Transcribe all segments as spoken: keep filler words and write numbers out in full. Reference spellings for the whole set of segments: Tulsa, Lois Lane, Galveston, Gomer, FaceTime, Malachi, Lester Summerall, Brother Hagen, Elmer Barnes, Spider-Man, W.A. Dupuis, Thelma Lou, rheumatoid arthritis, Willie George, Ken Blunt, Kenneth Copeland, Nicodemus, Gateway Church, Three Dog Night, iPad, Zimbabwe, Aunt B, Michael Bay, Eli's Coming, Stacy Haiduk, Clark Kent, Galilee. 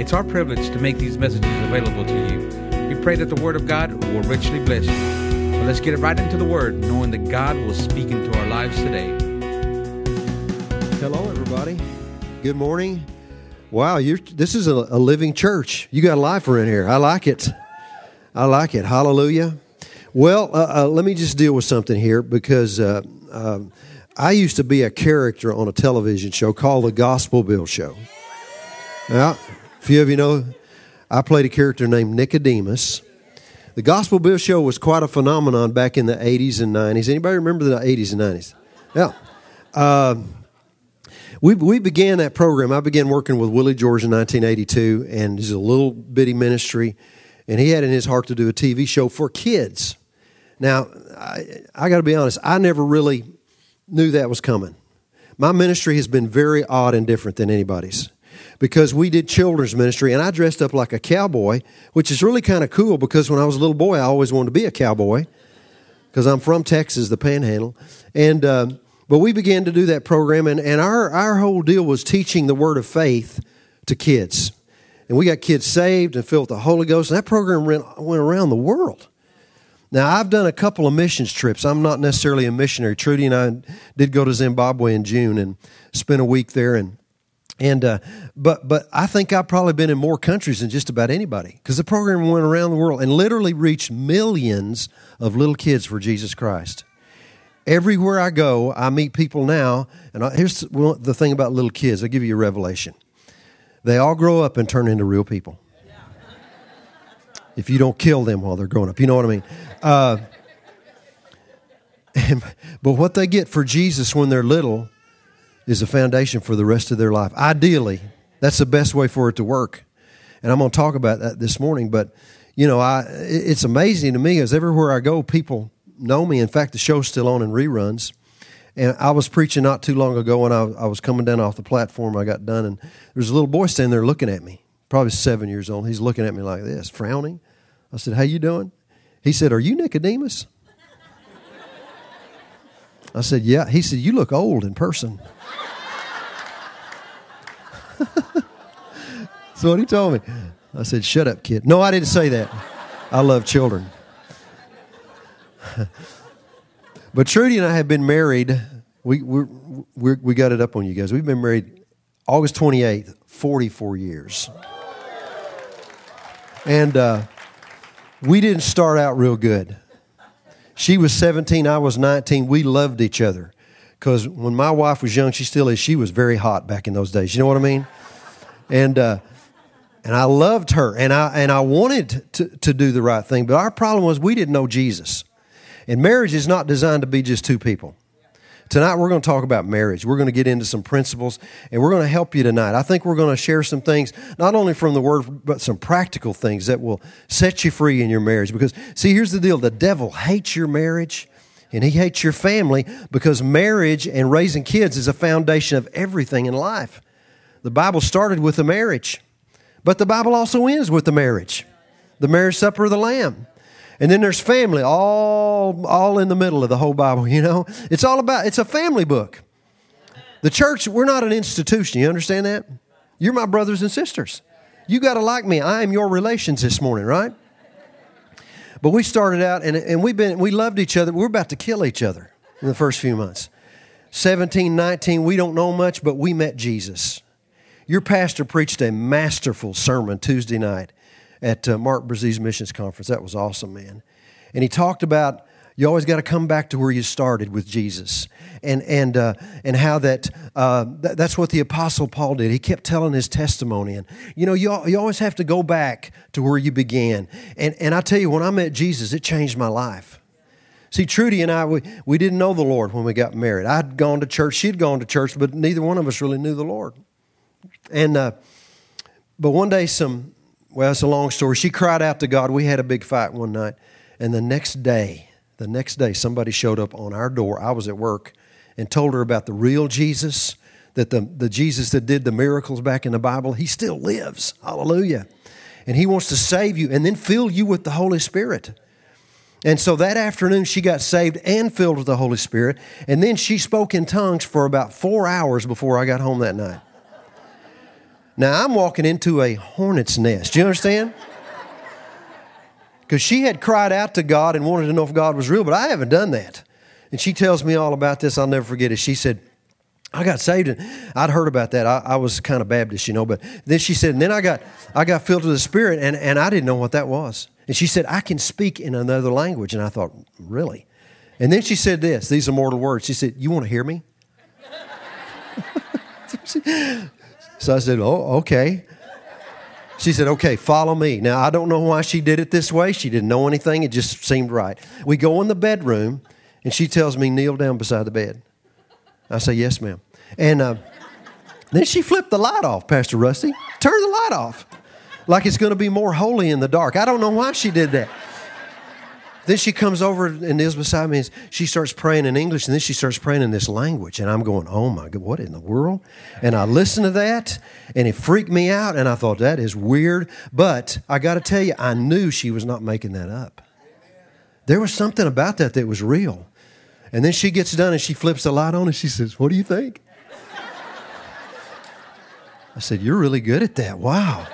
It's our privilege to make these messages available to you. We pray that the Word of God will richly bless you. So let's get right into the Word, knowing that God will speak into our lives today. Hello, everybody. Good morning. Wow, you're, this is a, a living church. You got a lifer in here. I like it. I like it. Hallelujah. Well, uh, uh, let me just deal with something here because uh, um, I used to be a character on a television show called the Gospel Bill Show. Now, a few of you know, I played a character named Nicodemus. The Gospel Bill Show was quite a phenomenon back in the eighties and nineties. Anybody remember the eighties and nineties? Yeah. Uh, we we began that program. I began working with Willie George in nineteen eighty-two, and he's a little bitty ministry, and he had in his heart to do a T V show for kids. Now, I, I got to be honest, I never really knew that was coming. My ministry has been very odd and different than anybody's because we did children's ministry, and I dressed up like a cowboy, which is really kind of cool because when I was a little boy, I always wanted to be a cowboy because I'm from Texas, the Panhandle. And uh, but we began to do that program, and, and our, our whole deal was teaching the word of faith to kids. And we got kids saved and filled with the Holy Ghost, and that program went around the world. Now, I've done a couple of missions trips. I'm not necessarily a missionary. Trudy and I did go to Zimbabwe in June and spent a week there. And and uh, but but I think I've probably been in more countries than just about anybody because the program went around the world and literally reached millions of little kids for Jesus Christ. Everywhere I go, I meet people now. And I, here's the thing about little kids. I'll give you a revelation. They all grow up and turn into real people. If you don't kill them while they're growing up. You know what I mean? Uh, and, but what they get for Jesus when they're little is a foundation for the rest of their life. Ideally, that's the best way for it to work. And I'm going to talk about that this morning. But, you know, I it's amazing to me as everywhere I go, people know me. In fact, the show's still on in reruns. And I was preaching not too long ago, and I, I was coming down off the platform. I got done, and there was a little boy standing there looking at me, probably seven years old. He's looking at me like this, frowning. I said, "How you doing?" He said, "Are you Nicodemus?" I said, "Yeah." He said, "You look old in person." That's what he told me. I said, "Shut up, kid." No, I didn't say that. I love children. But Trudy and I have been married. We we we we got it up on you guys. We've been married August twenty-eighth, forty-four years. And uh, we didn't start out real good. She was seventeen. I was nineteen. We loved each other. Because when my wife was young, she still is, she was very hot back in those days. You know what I mean? And uh, and I loved her. And I, and I wanted to, to do the right thing. But our problem was we didn't know Jesus. And marriage is not designed to be just two people. Tonight we're going to talk about marriage. We're going to get into some principles, and we're going to help you tonight. I think we're going to share some things, not only from the Word, but some practical things that will set you free in your marriage. Because, see, here's the deal. The devil hates your marriage, and he hates your family because marriage and raising kids is a foundation of everything in life. The Bible started with a marriage, but the Bible also ends with the marriage, the marriage supper of the Lamb. And then there's family, all all in the middle of the whole Bible, you know. It's all about, it's a family book. The church, we're not an institution. You understand that? You're my brothers and sisters. You got to like me. I am your relations this morning, right? But we started out, and, and we've been, we loved each other. We were about to kill each other in the first few months. seventeen, nineteen, we don't know much, but we met Jesus. Your pastor preached a masterful sermon Tuesday night at uh, Mark Brzez's missions conference. That was awesome, man. And he talked about you always got to come back to where you started with Jesus, and and uh, and how that uh, th- that's what the Apostle Paul did. He kept telling his testimony, and you know you you always have to go back to where you began. And and I tell you, when I met Jesus, it changed my life. See, Trudy and I, we, we didn't know the Lord when we got married. I'd gone to church, she'd gone to church, but neither one of us really knew the Lord. And uh, but one day some. Well, it's a long story. She cried out to God. We had a big fight one night. And the next day, the next day, somebody showed up on our door. I was at work and told her about the real Jesus, that the, the Jesus that did the miracles back in the Bible, he still lives. Hallelujah. And he wants to save you and then fill you with the Holy Spirit. And so that afternoon, she got saved and filled with the Holy Spirit. And then she spoke in tongues for about four hours before I got home that night. Now, I'm walking into a hornet's nest. Do you understand? Because she had cried out to God and wanted to know if God was real, but I haven't done that. And she tells me all about this. I'll never forget it. She said, I got saved, and I'd heard about that. I, I was kind of Baptist, you know, but then she said, and then I got I got filled with the Spirit, and, and I didn't know what that was. And she said, I can speak in another language. And I thought, really? And then she said this, these immortal words. She said, you want to hear me? So I said, oh, okay. She said, okay, follow me. Now, I don't know why she did it this way. She didn't know anything. It just seemed right. We go in the bedroom, and she tells me, kneel down beside the bed. I say, yes, ma'am. And uh, then she flipped the light off, Pastor Rusty. Turn the light off. Like it's going to be more holy in the dark. I don't know why she did that. Then she comes over and is beside me, and she starts praying in English, and then she starts praying in this language. And I'm going, oh, my God, what in the world? And I listened to that, and it freaked me out, and I thought, that is weird. But I got to tell you, I knew she was not making that up. There was something about that that was real. And then she gets done, and she flips the light on, and she says, what do you think? I said, you're really good at that. Wow.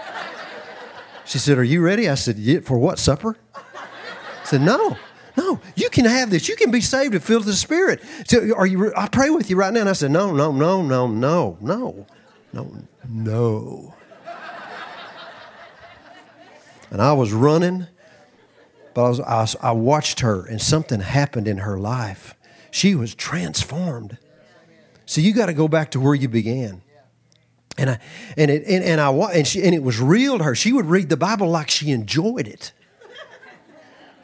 She said, are you ready? I said, yeah, for what, supper? I said, no, no, you can have this. You can be saved and filled with the Spirit. So, are you? Re- I pray with you right now. And I said, no, no, no, no, no, no, no, no. And I was running, but I, was, I, was, I watched her, and something happened in her life. She was transformed. So you got to go back to where you began. And I and it and, and I and she and it was real to her. She would read the Bible like she enjoyed it.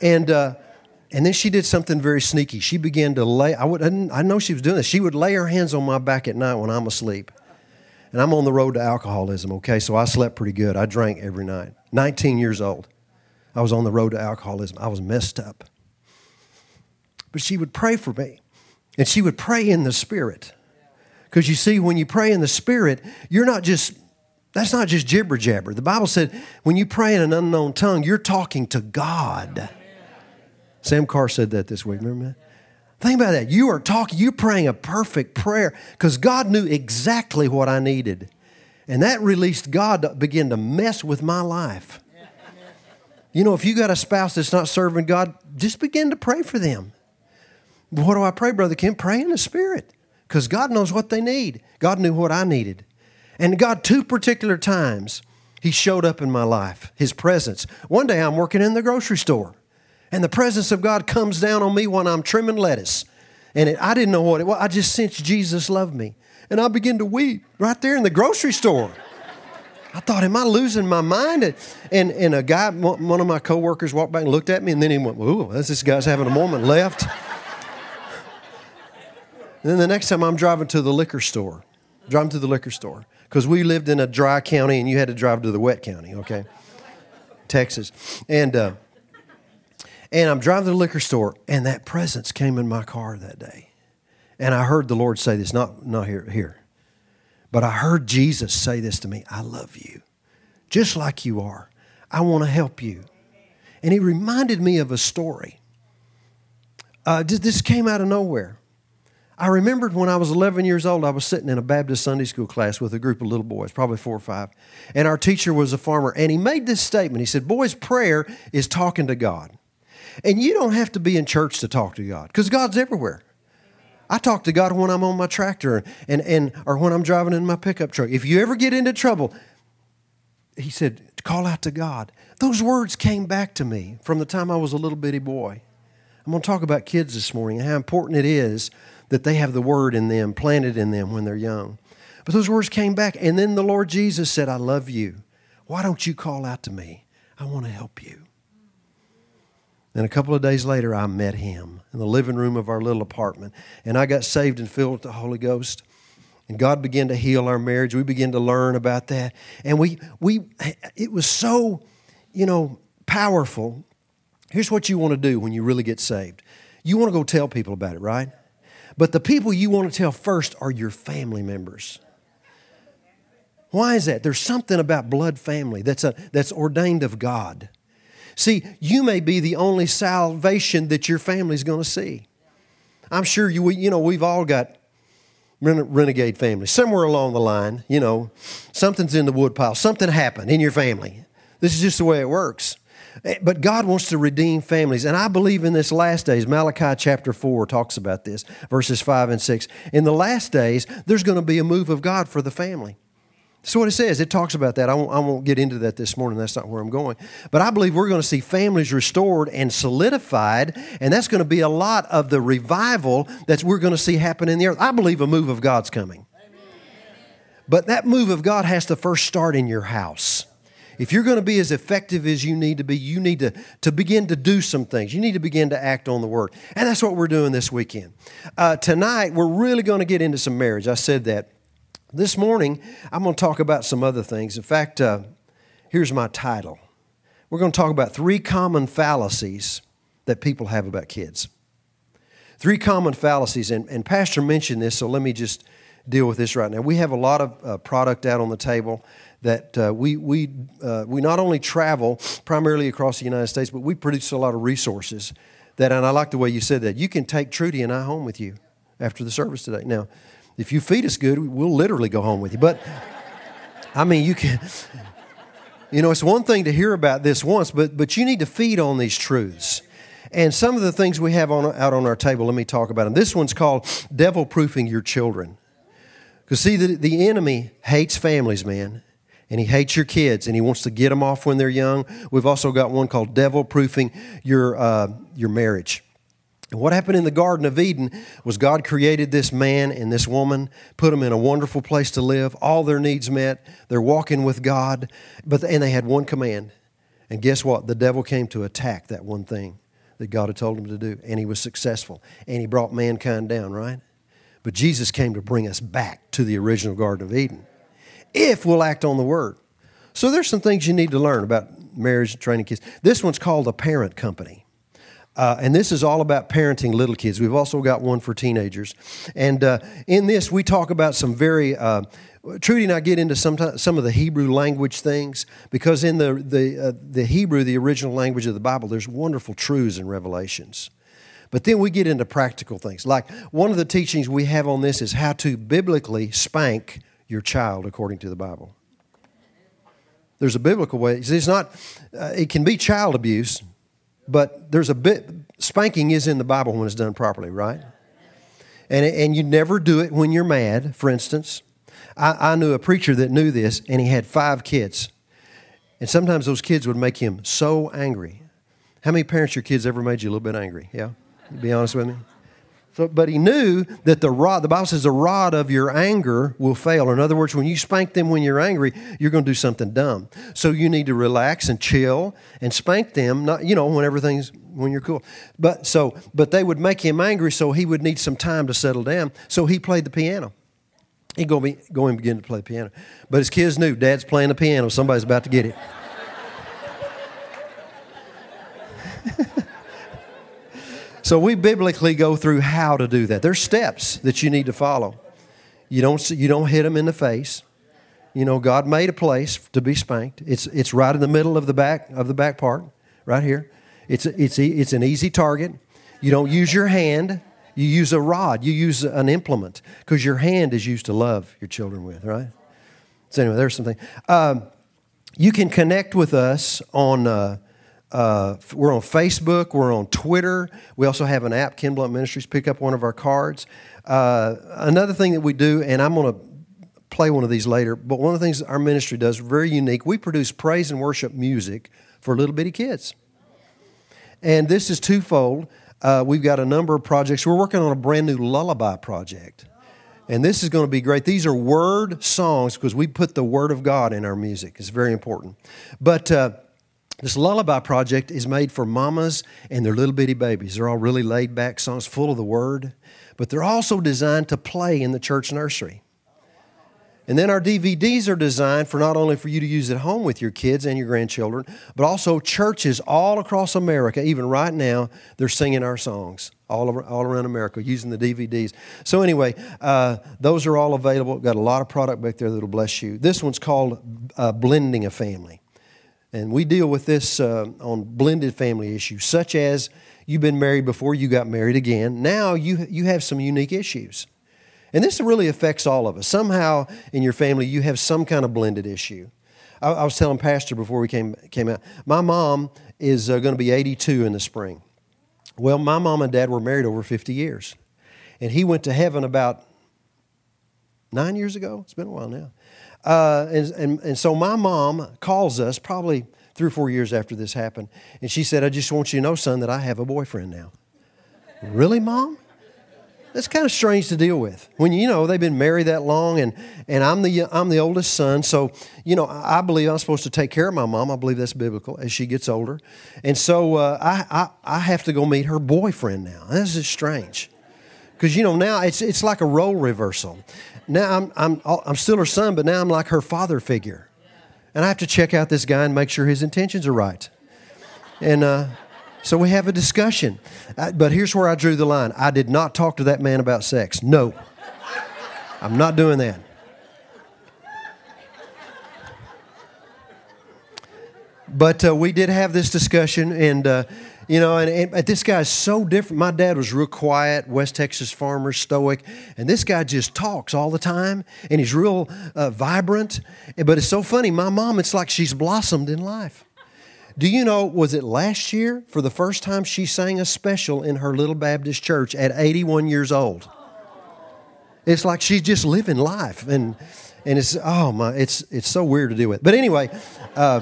And uh, and then she did something very sneaky. She began to lay. I would I know she was doing this. She would lay her hands on my back at night when I'm asleep. And I'm on the road to alcoholism. Okay, so I slept pretty good. I drank every night. nineteen years old, I was on the road to alcoholism. I was messed up. But she would pray for me. And she would pray in the Spirit. Because you see, when you pray in the Spirit, you're not just, that's not just jibber jabber. The Bible said when you pray in an unknown tongue, you're talking to God. Amen. Sam Carr said that this week, remember that? Think about that. You are talking, you're praying a perfect prayer because God knew exactly what I needed. And that released God to begin to mess with my life. Amen. You know, if you got a spouse that's not serving God, just begin to pray for them. What do I pray, Brother Kim? Pray in the Spirit, because God knows what they need. God knew what I needed. And God, two particular times, He showed up in my life, His presence. One day I'm working in the grocery store, and the presence of God comes down on me when I'm trimming lettuce. And it, I didn't know what it was. I just sensed Jesus loved me. And I began to weep right there in the grocery store. I thought, am I losing my mind? And, and a guy, one of my coworkers walked back and looked at me, and then he went, ooh, this guy's having a moment left. Then the next time I'm driving to the liquor store, driving to the liquor store, because we lived in a dry county and you had to drive to the wet county, okay, Texas. And uh, and I'm driving to the liquor store, and that presence came in my car that day. And I heard the Lord say this, not, not here, here, but I heard Jesus say this to me, I love you, just like you are. I want to help you. And He reminded me of a story. Uh, this came out of nowhere. I remembered when I was eleven years old, I was sitting in a Baptist Sunday school class with a group of little boys, probably four or five, and our teacher was a farmer, and he made this statement. He said, boys, prayer is talking to God, and you don't have to be in church to talk to God, because God's everywhere. I talk to God when I'm on my tractor and, and or when I'm driving in my pickup truck. If you ever get into trouble, he said, call out to God. Those words came back to me from the time I was a little bitty boy. I'm going to talk about kids this morning and how important it is that they have the word in them, planted in them when they're young. But those words came back, and then the Lord Jesus said, I love you. Why don't you call out to me? I want to help you. And a couple of days later, I met him in the living room of our little apartment, and I got saved and filled with the Holy Ghost, and God began to heal our marriage. We began to learn about that, and we we it was so, you know, powerful. Here's what you want to do when you really get saved. You want to go tell people about it, right? But the people you want to tell first are your family members. Why is that? There's something about blood family that's a, that's ordained of God. See, you may be the only salvation that your family's going to see. I'm sure you, you know, we've all got renegade family. Somewhere along the line, you know, something's in the woodpile. Something happened in your family. This is just the way it works. But God wants to redeem families. And I believe in this last days, Malachi chapter four talks about this, verses five and six. In the last days, there's going to be a move of God for the family. That's what it says. It talks about that. I won't, I won't get into that this morning. That's not where I'm going. But I believe we're going to see families restored and solidified, and that's going to be a lot of the revival that we're going to see happen in the earth. I believe a move of God's coming. Amen. But that move of God has to first start in your house. If you're going to be as effective as you need to be, you need to, to begin to do some things. You need to begin to act on the Word. And that's what we're doing this weekend. Uh, tonight, we're really going to get into some marriage. I said that. This morning, I'm going to talk about some other things. In fact, uh, here's my title. We're going to talk about three common fallacies that people have about kids. Three common fallacies, and, and Pastor mentioned this, so let me just deal with this right now. We have a lot of uh, product out on the table that uh, we we uh, we not only travel primarily across the United States, but we produce a lot of resources that, and I like the way you said that, you can take Trudy and I home with you after the service today. Now, if you feed us good, we'll literally go home with you. But, I mean, you can, you know, it's one thing to hear about this once, but but you need to feed on these truths. And some of the things we have on, out on our table, let me talk about them. This one's called devil-proofing your children. Because, see, the, the enemy hates families, man. And he hates your kids, and he wants to get them off when they're young. We've also got one called devil-proofing your uh, your marriage. And what happened in the Garden of Eden was God created this man and this woman, put them in a wonderful place to live, all their needs met, they're walking with God, but and they had one command. And guess what? The devil came to attack that one thing that God had told him to do, and he was successful, and he brought mankind down, right? But Jesus came to bring us back to the original Garden of Eden, if we'll act on the Word. So there's some things you need to learn about marriage and training kids. This one's called a parent company. Uh, and this is all about parenting little kids. We've also got one for teenagers. And uh, in this, we talk about some very, uh, Trudy and I get into some, some of the Hebrew language things, because in the, the, uh, the Hebrew, the original language of the Bible, there's wonderful truths and revelations. But then we get into practical things. Like one of the teachings we have on this is how to biblically spank your child according to the Bible. There's a biblical way. It's not, uh, it can be child abuse. But there's a bit, spanking is in the Bible when it's done properly, right? And and you never do it when you're mad, for instance. I, I knew a preacher that knew this, and he had five kids. And sometimes those kids would make him so angry. How many parents your kids ever made you a little bit angry? Yeah? Be honest with me. So, but he knew that the rod, the Bible says the rod of your anger will fail. In other words, when you spank them when you're angry, you're going to do something dumb. So you need to relax and chill and spank them, not, you know, when everything's, when you're cool. But so, but they would make him angry, so he would need some time to settle down. So he played the piano. He'd go, be, go and begin to play the piano. But his kids knew, Dad's playing the piano. Somebody's about to get it. So we biblically go through how to do that. There's steps that you need to follow. You don't you don't hit them in the face. You know, God made a place to be spanked. It's it's right in the middle of the back of the back part, right here. It's it's it's an easy target. You don't use your hand. You use a rod. You use an implement, because your hand is used to love your children with, right? So anyway, there's something. Um, you can connect with us on. Uh, Uh, we're on Facebook. We're on Twitter. We also have an app, Ken Blunt Ministries. Pick up one of our cards. Uh, another thing that we do, and I'm going to play one of these later, but one of the things our ministry does, very unique, we produce praise and worship music for little bitty kids. And this is twofold. Uh, we've got a number of projects. We're working on a brand new lullaby project. And this is going to be great. These are word songs, because we put the Word of God in our music. It's very important. But, uh, This lullaby project is made for mamas and their little bitty babies. They're all really laid-back songs, full of the Word, but they're also designed to play in the church nursery. And then our D V Ds are designed for not only for you to use at home with your kids and your grandchildren, but also churches all across America. Even right now, they're singing our songs all over, all around America using the D V Ds. So anyway, uh, those are all available. Got a lot of product back there that'll bless you. This one's called uh, Blending a Family. And we deal with this uh, on blended family issues, such as you've been married before you got married again. Now you you have some unique issues. And this really affects all of us. Somehow in your family, you have some kind of blended issue. I, I was telling Pastor before we came came out, my mom is uh, going to be eighty-two in the spring. Well, my mom and dad were married over fifty years. And he went to heaven about nine years ago. It's been a while now. Uh, and, and, and so my mom calls us probably three or four years after this happened. And she said, I just want you to know, son, that I have a boyfriend now. Really, Mom? That's kind of strange to deal with when, you know, they've been married that long, and, and I'm the I'm the oldest son. So, you know, I believe I'm supposed to take care of my mom. I believe that's biblical as she gets older. And so uh, I, I I have to go meet her boyfriend now. This is strange because, you know, now it's it's like a role reversal. Now I'm I'm I'm still her son, but now I'm like her father figure. And I have to check out this guy and make sure his intentions are right. And uh So we have a discussion, but here's where I drew the line. I did not talk to that man about sex. No, I'm not doing that. But uh, we did have this discussion, and uh, you know, and, and this guy's so different. My dad was real quiet, West Texas farmer, stoic, and this guy just talks all the time, and he's real uh, vibrant. But it's so funny. My mom, it's like she's blossomed in life. Do you know, was it last year, for the first time, she sang a special in her little Baptist church at eighty-one years old? It's like she's just living life, and and it's, oh my, it's it's so weird to deal with. But anyway, uh,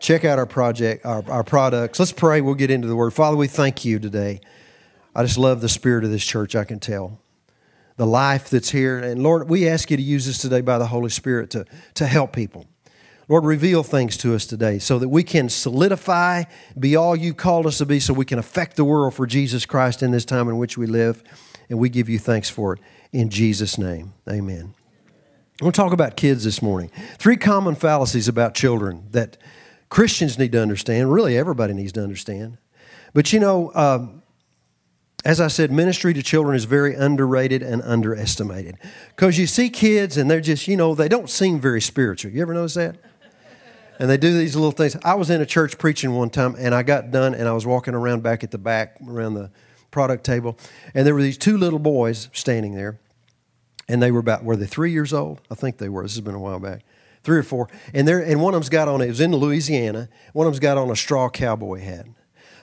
check out our project, our, our products. Let's pray. We'll get into the Word. Father, we thank you today. I just love the spirit of this church, I can tell. The life that's here. And Lord, we ask you to use us today by the Holy Spirit to to help people. Lord, reveal things to us today so that we can solidify, be all you called us to be, so we can affect the world for Jesus Christ in this time in which we live. And we give you thanks for it. In Jesus' name, amen. I want to talk about kids this morning. Three common fallacies about children that Christians need to understand. Really, everybody needs to understand. But, you know, uh, as I said, ministry to children is very underrated and underestimated. Because you see kids and they're just, you know, they don't seem very spiritual. You ever notice that? And they do these little things. I was in a church preaching one time, and I got done, and I was walking around back at the back, around the product table, and there were these two little boys standing there, and they were about, were they three years old? I think they were. This has been a while back. Three or four. And there, and one of them's got on, it was in Louisiana, one of them's got on a straw cowboy hat.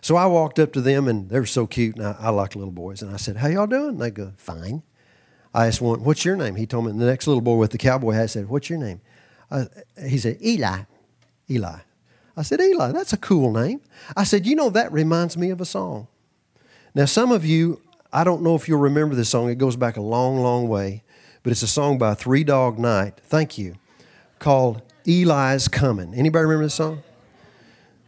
So I walked up to them, and they were so cute, and I, I like little boys, and I said, how y'all doing? And they go, fine. I asked one, what's your name? He told me, and the next little boy with the cowboy hat said, what's your name? I, he said, Eli. Eli. I said, Eli, that's a cool name. I said, you know, that reminds me of a song. Now, some of you, I don't know if you'll remember this song. It goes back a long, long way, but it's a song by Three Dog Night, thank you, called Eli's Coming. Anybody remember this song?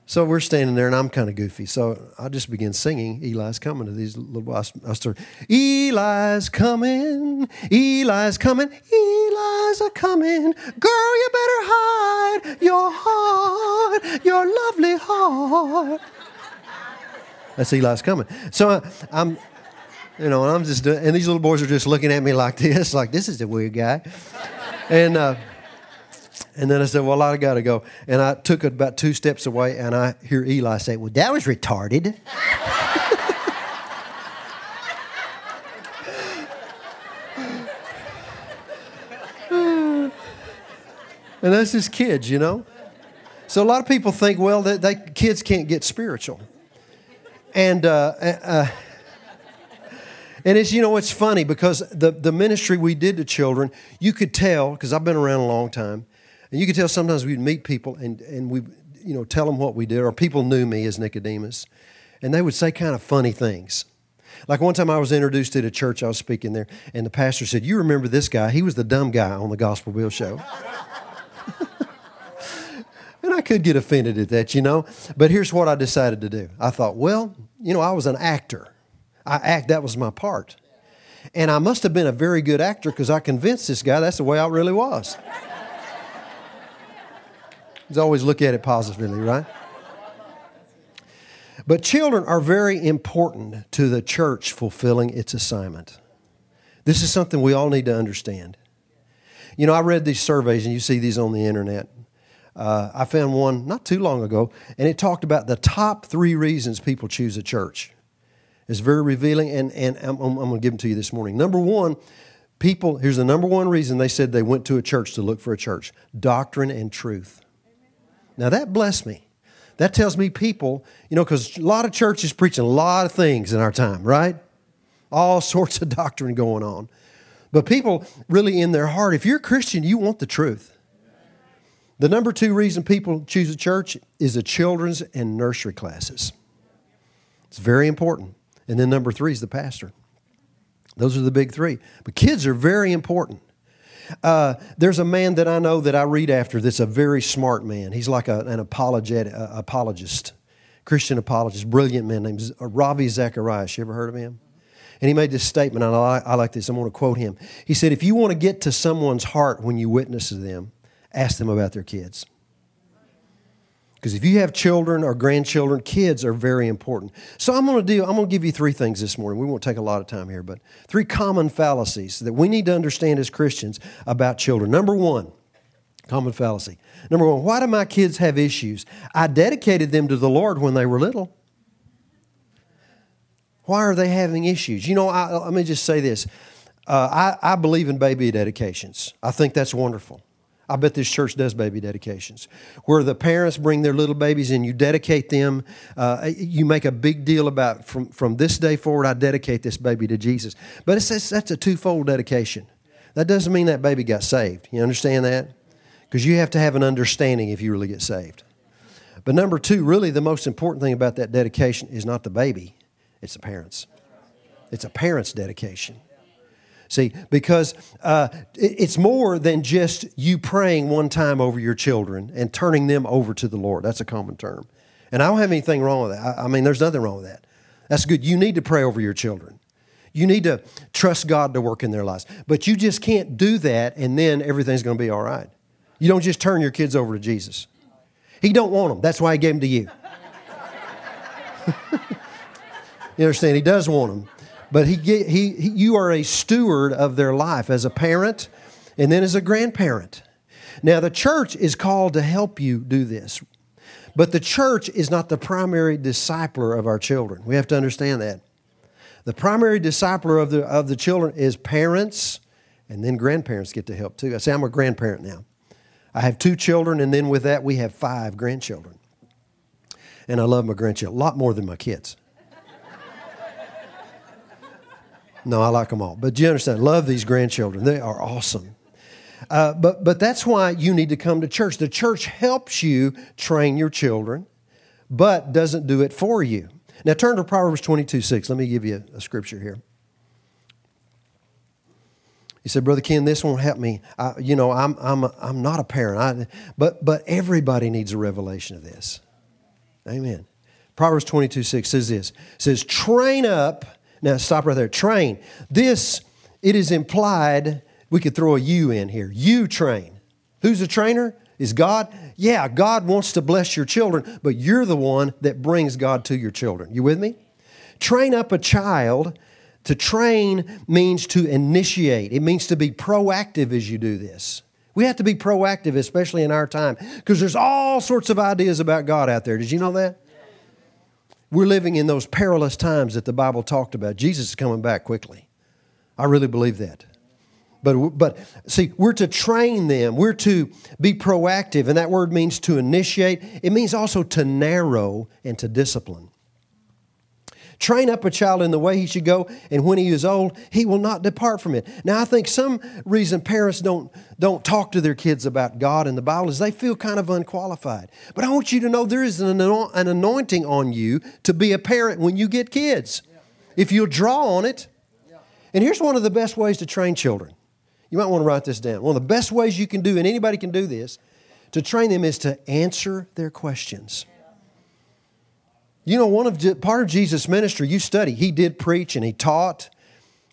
So we're standing there, and I'm kind of goofy, so I just begin singing Eli's Coming to these little boys. I start, Eli's coming, Eli's coming, Eli's a-coming. Girl, you better hide your heart, your lovely heart. That's Eli's coming. So I, I'm, you know, and I'm just doing, and these little boys are just looking at me like this, like this is a weird guy. And, uh, And then I said, well, I got to go. And I took about two steps away, and I hear Eli say, well, that was retarded. And that's just kids, you know. So a lot of people think, well, that they, they, kids can't get spiritual. And uh, uh, and it's, you know, it's funny because the, the ministry we did to children, you could tell, because I've been around a long time, and you could tell sometimes we'd meet people and, and we, you know, tell them what we did, or people knew me as Nicodemus, and they would say kind of funny things. Like one time I was introduced at a church, I was speaking there, and the pastor said, you remember this guy? He was the dumb guy on the Gospel Bill Show. And I could get offended at that, you know. But here's what I decided to do. I thought, well, you know, I was an actor. I act, that was my part. And I must have been a very good actor because I convinced this guy that's the way I really was. Just always look at it positively, right? But children are very important to the church fulfilling its assignment. This is something we all need to understand. You know, I read these surveys, and you see these on the internet. Uh, I found one not too long ago, and it talked about the top three reasons people choose a church. It's very revealing, and, and I'm, I'm going to give them to you this morning. Number one, people, here's the number one reason they said they went to a church to look for a church: doctrine and truth. Now, that blessed me. That tells me people, you know, because a lot of churches preaching a lot of things in our time, right? All sorts of doctrine going on. But people really in their heart, if you're a Christian, you want the truth. The number two reason people choose a church is the children's and nursery classes. It's very important. And then number three is the pastor. Those are the big three. But kids are very important. Uh, there's a man that I know that I read after that's a very smart man. He's like a, an apologetic, uh, apologist, Christian apologist, brilliant man named Ravi Zacharias. You ever heard of him? And he made this statement, and I, I like this. I'm going to quote him. He said, if you want to get to someone's heart when you witness to them, ask them about their kids. Because if you have children or grandchildren, kids are very important. So I'm going to do. I'm going to give you three things this morning. We won't take a lot of time here, but three common fallacies that we need to understand as Christians about children. Number one, common fallacy. Number one, why do my kids have issues? I dedicated them to the Lord when they were little. Why are they having issues? You know, I, let me just say this. Uh, I, I believe in baby dedications. I think that's wonderful. I bet this church does baby dedications, where the parents bring their little babies and you dedicate them. Uh, you make a big deal about from, from this day forward, I dedicate this baby to Jesus. But it says that's a twofold dedication. That doesn't mean that baby got saved. You understand that? Because you have to have an understanding if you really get saved. But number two, really the most important thing about that dedication is not the baby. It's the parents. It's a parent's dedication. See, because uh, it's more than just you praying one time over your children and turning them over to the Lord. That's a common term. And I don't have anything wrong with that. I mean, there's nothing wrong with that. That's good. You need to pray over your children. You need to trust God to work in their lives. But you just can't do that, and then everything's going to be all right. You don't just turn your kids over to Jesus. He don't want them. That's why he gave them to you. You understand? He does want them. But he, he, he, you are a steward of their life as a parent and then as a grandparent. Now, the church is called to help you do this. But the church is not the primary discipler of our children. We have to understand that. The primary discipler of the, of the children is parents, and then grandparents get to help too. I say I'm a grandparent now. I have two children, and then with that we have five grandchildren. And I love my grandchildren a lot more than my kids. No, I like them all. But you understand, I love these grandchildren. They are awesome. Uh, but but that's why you need to come to church. The church helps you train your children, but doesn't do it for you. Now turn to Proverbs twenty-two six. Let me give you a, a scripture here. You said, Brother Ken, this won't help me. I, you know, I'm I'm a, I'm not a parent. I, but but everybody needs a revelation of this. Amen. Proverbs twenty-two six says this. It says, train up. Now, stop right there. Train. This, it is implied, we could throw a you in here. You train. Who's the trainer? Is God? Yeah, God wants to bless your children, but you're the one that brings God to your children. You with me? Train up a child. To train means to initiate. It means to be proactive as you do this. We have to be proactive, especially in our time, because there's all sorts of ideas about God out there. Did you know that? We're living in those perilous times that the Bible talked about. Jesus is coming back quickly. I really believe that. But, but see, we're to train them. We're to be proactive, and that word means to initiate. It means also to narrow and to discipline. Train up a child in the way he should go, and when he is old, he will not depart from it. Now, I think some reason parents don't, don't talk to their kids about God and the Bible is they feel kind of unqualified. But I want you to know there is an anointing on you to be a parent when you get kids, if you'll draw on it. And here's one of the best ways to train children. You might want to write this down. One of the best ways you can do, and anybody can do this, to train them is to answer their questions. You know, one of part of Jesus' ministry, you study, he did preach and he taught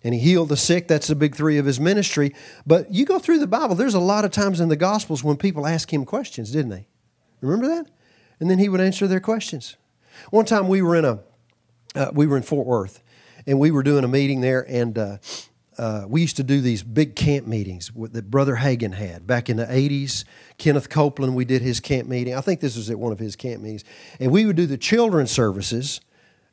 and he healed the sick. That's the big three of his ministry. But you go through the Bible, there's a lot of times in the Gospels when people ask him questions, didn't they? Remember that? And then he would answer their questions. One time we were in a, uh, we were in Fort Worth and we were doing a meeting there, and uh, uh, we used to do these big camp meetings that Brother Hagen had back in the eighties. Kenneth Copeland, we did his camp meeting. I think this was at one of his camp meetings. And we would do the children's services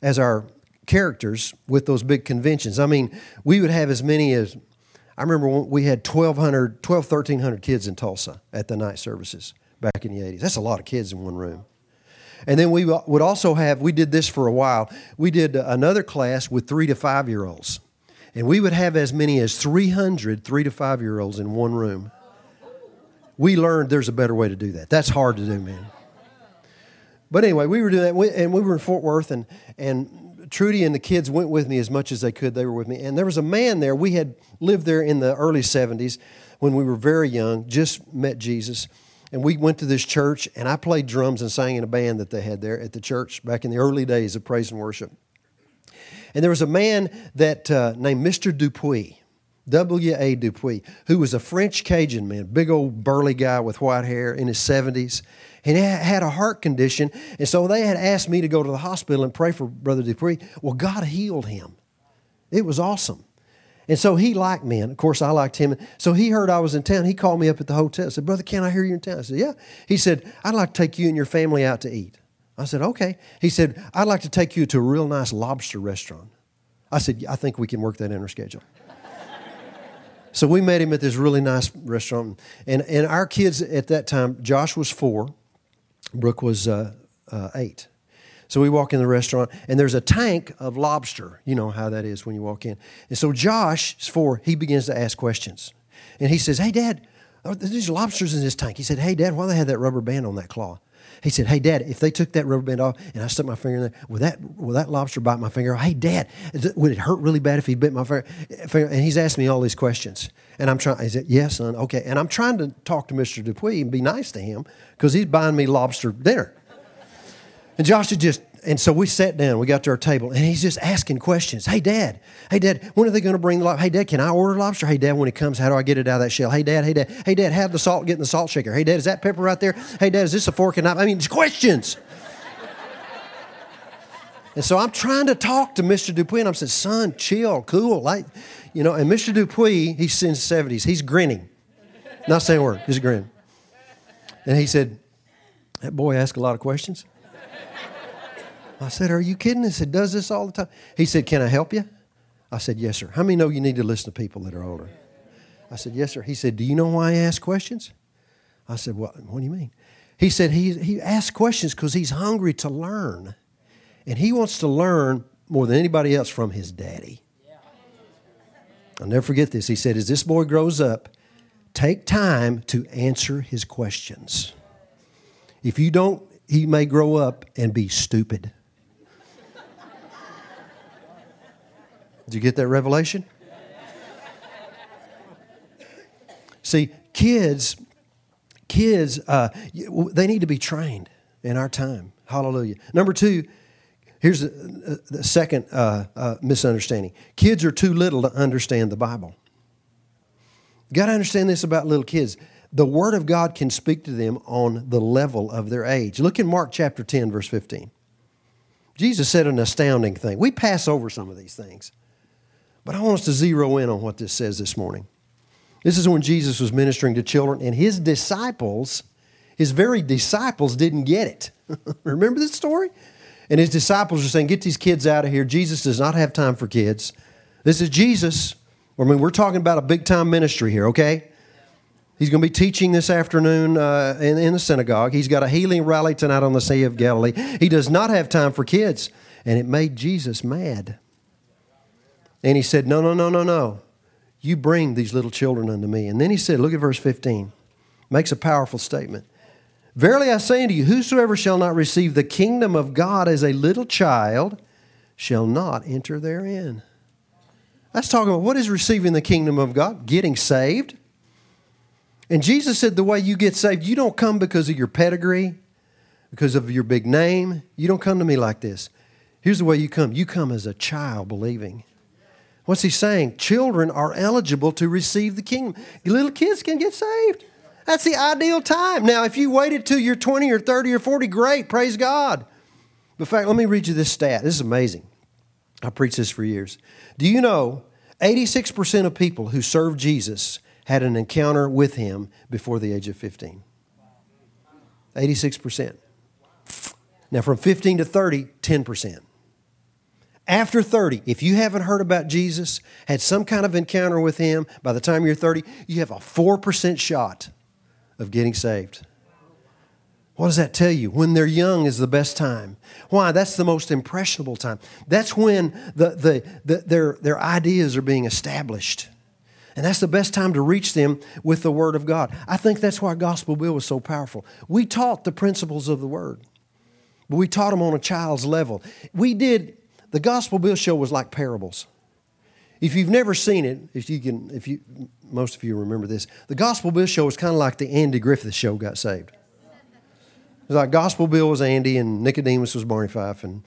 as our characters with those big conventions. I mean, we would have as many as, I remember we had twelve hundred, twelve, thirteen hundred kids in Tulsa at the night services back in the eighties. That's a lot of kids in one room. And then we would also have, we did this for a while, we did another class with three to five-year-olds. And we would have as many as three hundred three to five-year-olds in one room. We learned there's a better way to do that. That's hard to do, man. But anyway, we were doing that, and we were in Fort Worth, and and Trudy and the kids went with me as much as they could. They were with me. And there was a man there. We had lived there in the early seventies when we were very young, just met Jesus. And we went to this church, and I played drums and sang in a band that they had there at the church back in the early days of praise and worship. And there was a man that uh, named Mister Dupuis, W A Dupuis, who was a French Cajun man, big old burly guy with white hair in his seventies. And he had a heart condition, and so they had asked me to go to the hospital and pray for Brother Dupuis. Well, God healed him. It was awesome. And so he liked me, and of course I liked him. So he heard I was in town. He called me up at the hotel and said, "Brother, can I hear you in town?" I said, "Yeah." He said, "I'd like to take you and your family out to eat." I said, "Okay." He said, "I'd like to take you to a real nice lobster restaurant." I said, "I think we can work that in our schedule." So we met him at this really nice restaurant. And, and our kids at that time, Josh was four, Brooke was uh, uh, eight. So we walk in the restaurant, and there's a tank of lobster. You know how that is when you walk in. And so Josh is four. He begins to ask questions. And he says, "Hey, Dad, are these lobsters in this tank?" He said, "Hey, Dad, why they had that rubber band on that claw?" He said, "Hey, Dad, if they took that rubber band off and I stuck my finger in there, would that would that lobster bite my finger? Hey, Dad, would it hurt really bad if he bit my finger?" And he's asking me all these questions. And I'm trying, he said, "Yes, son, okay." And I'm trying to talk to Mister Dupuis and be nice to him because he's buying me lobster dinner. And Josh had just, and so we sat down, we got to our table, and he's just asking questions. "Hey, Dad, hey, Dad, when are they going to bring the lobster? Hey, Dad, can I order lobster? Hey, Dad, when it comes, how do I get it out of that shell? Hey, Dad, hey, Dad, hey, Dad, have the salt, get in the salt shaker. Hey, Dad, is that pepper right there? Hey, Dad, is this a fork and knife?" I mean, it's questions. And so I'm trying to talk to Mister Dupuis, and I'm saying, "Son, chill, cool." Like, you know, and Mister Dupuis, he's in his seventies. He's grinning. Not saying a word. He's grinning. And he said, "That boy asked a lot of questions." I said, "Are you kidding?" He said, "Does this all the time." He said, "Can I help you?" I said, "Yes, sir." "How many know you need to listen to people that are older?" I said, "Yes, sir." He said, "Do you know why I ask questions?" I said, "What, what do you mean?" He said, he, he asks questions because he's hungry to learn. And he wants to learn more than anybody else from his daddy. I'll never forget this. He said, as this boy grows up, take time to answer his questions. If you don't, he may grow up and be stupid. Did you get that revelation? See, kids, kids, uh, they need to be trained in our time. Hallelujah. Number two, here's the, the second uh, uh, misunderstanding. Kids are too little to understand the Bible. You got to understand this about little kids. The Word of God can speak to them on the level of their age. Look in Mark chapter ten, verse fifteen. Jesus said an astounding thing. We pass over some of these things. But I want us to zero in on what this says this morning. This is when Jesus was ministering to children, and his disciples, his very disciples, didn't get it. Remember this story? And his disciples are saying, "Get these kids out of here. Jesus does not have time for kids. This is Jesus." I mean, we're talking about a big-time ministry here, okay? He's going to be teaching this afternoon uh, in, in the synagogue. He's got a healing rally tonight on the Sea of Galilee. He does not have time for kids. And it made Jesus mad. And he said, "No, no, no, no, no. You bring these little children unto me." And then he said, look at verse fifteen. Makes a powerful statement. "Verily I say unto you, whosoever shall not receive the kingdom of God as a little child shall not enter therein." That's talking about what is receiving the kingdom of God? Getting saved. And Jesus said the way you get saved, you don't come because of your pedigree, because of your big name. You don't come to me like this. Here's the way you come. You come as a child believing. What's he saying? Children are eligible to receive the kingdom. Your little kids can get saved. That's the ideal time. Now, if you waited till you're twenty or thirty or forty, great. Praise God. In fact, let me read you this stat. This is amazing. I preached this for years. Do you know eighty-six percent of people who served Jesus had an encounter with him before the age of fifteen? eighty-six percent. Now, from fifteen to thirty, ten percent. After thirty, if you haven't heard about Jesus, had some kind of encounter with Him, by the time you're thirty, you have a four percent shot of getting saved. What does that tell you? When they're young is the best time. Why? That's the most impressionable time. That's when the, the, the, their, their ideas are being established. And that's the best time to reach them with the Word of God. I think that's why Gospel Bill was so powerful. We taught the principles of the Word, but we taught them on a child's level. We did. The Gospel Bill Show was like parables. If you've never seen it, if you can, if you, most of you remember this, the Gospel Bill Show was kind of like the Andy Griffith Show got saved. It was like Gospel Bill was Andy, and Nicodemus was Barney Fife, and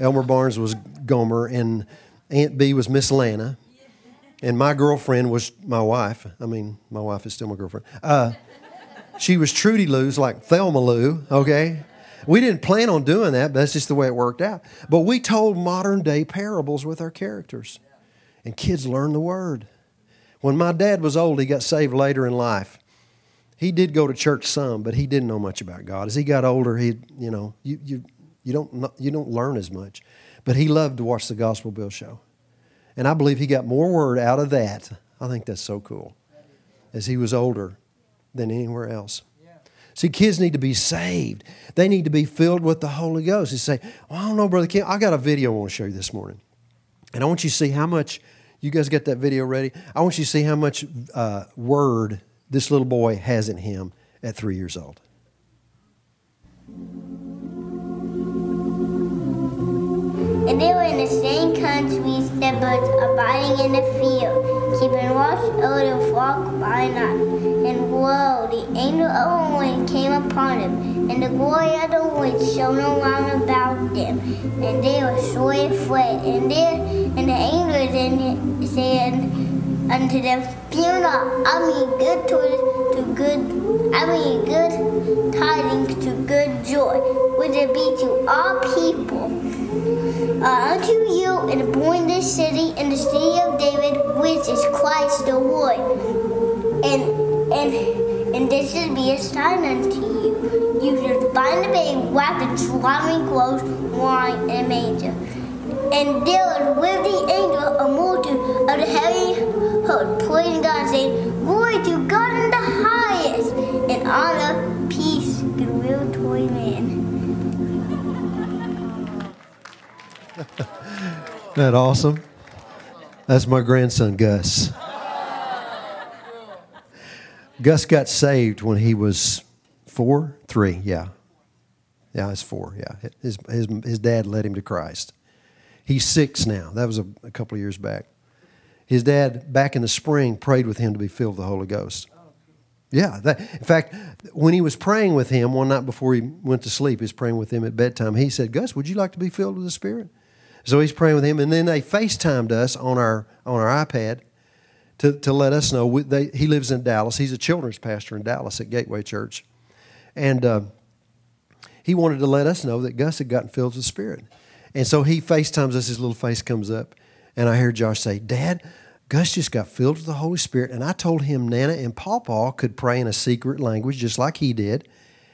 Elmer Barnes was Gomer, and Aunt B was Miss Lana, and my girlfriend was my wife. I mean, my wife is still my girlfriend. Uh, she was Trudy Lou's, like Thelma Lou, okay? We didn't plan on doing that, but that's just the way it worked out. But we told modern-day parables with our characters, and kids learn the Word. When my dad was old, he got saved later in life. He did go to church some, but he didn't know much about God. As he got older, he, you know, you you you don't you don't learn as much. But he loved to watch the Gospel Bill Show, and I believe he got more Word out of that. I think that's so cool, as he was older, than anywhere else. See, kids need to be saved. They need to be filled with the Holy Ghost. You say, well, I don't know, Brother Ken. I got a video I want to show you this morning. And I want you to see how much, you guys got that video ready? I want you to see how much uh, word this little boy has in him at three years old. And they were in the same countries, the birds abiding in the field, keeping watch over the flock by night. And lo, the angel of the Lord came upon them, and the glory of the Lord shone around about them. And they were sore afraid. And there, and the angel then said unto them, fear not, I bring good tidings to good, I bring good tidings to good joy, which it be to all people. Uh, unto you and born this city in the city of David, which is Christ the Lord. And and and this shall be a sign unto you. You shall find a babe wrapped in swaddling clothes, lying in a manger. And there was with the angel a multitude of the heavenly host, praising God, saying, glory to God in the highest, and honor, peace, goodwill toward men. Isn't that awesome? That's my grandson, Gus. Gus got saved when he was four, three, yeah. Yeah, it's four, yeah. His, his, his dad led him to Christ. He's six now. That was a, a couple of years back. His dad, back in the spring, prayed with him to be filled with the Holy Ghost. Yeah, that, in fact, when he was praying with him one night before he went to sleep, he was praying with him at bedtime. He said, Gus, would you like to be filled with the Spirit? So he's praying with him, and then they FaceTimed us on our on our iPad to, to let us know. We, they, he lives in Dallas. He's a children's pastor in Dallas at Gateway Church. And uh, he wanted to let us know that Gus had gotten filled with the Spirit. And so he FaceTimes us. His little face comes up, and I hear Josh say, Dad, Gus just got filled with the Holy Spirit, and I told him Nana and Pawpaw could pray in a secret language just like he did,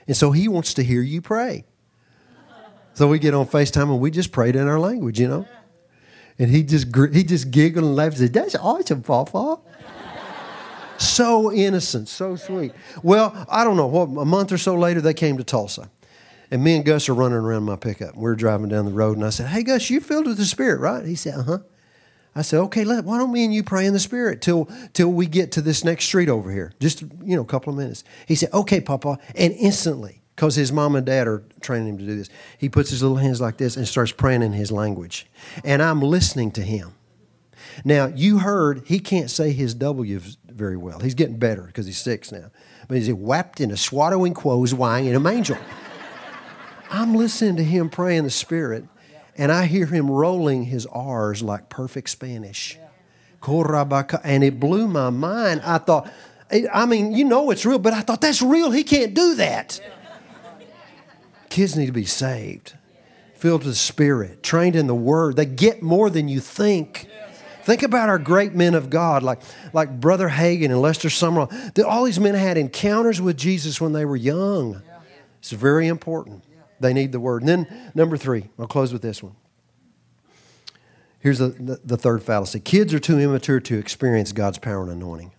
and so he wants to hear you pray. So we get on FaceTime and we just prayed in our language, you know. And he just he just giggled and laughed and said, that's awesome, Papa. So innocent, so sweet. Well, I don't know, what, a month or so later, they came to Tulsa. And me and Gus are running around my pickup. We're driving down the road, and I said, hey, Gus, you're filled with the Spirit, right? He said, uh-huh. I said, okay, let, why don't me and you pray in the Spirit till, till we get to this next street over here? Just, you know, a couple of minutes. He said, okay, Papa, and instantly. Because his mom and dad are training him to do this. He puts his little hands like this and starts praying in his language. And I'm listening to him. Now, you heard he can't say his W very well. He's getting better because he's six now. But he's wrapped in a swaddling clothes, lying in a manger. I'm listening to him pray in the Spirit, and I hear him rolling his R's like perfect Spanish. And it blew my mind. I thought, I mean, you know it's real, but I thought, that's real. He can't do that. Kids need to be saved, filled with the Spirit, trained in the Word. They get more than you think. Think about our great men of God, like, like Brother Hagen and Lester Summerall. All these men had encounters with Jesus when they were young. It's very important. They need the Word. And then number three, I'll close with this one. Here's the, the, the third fallacy. Kids are too immature to experience God's power and anointing.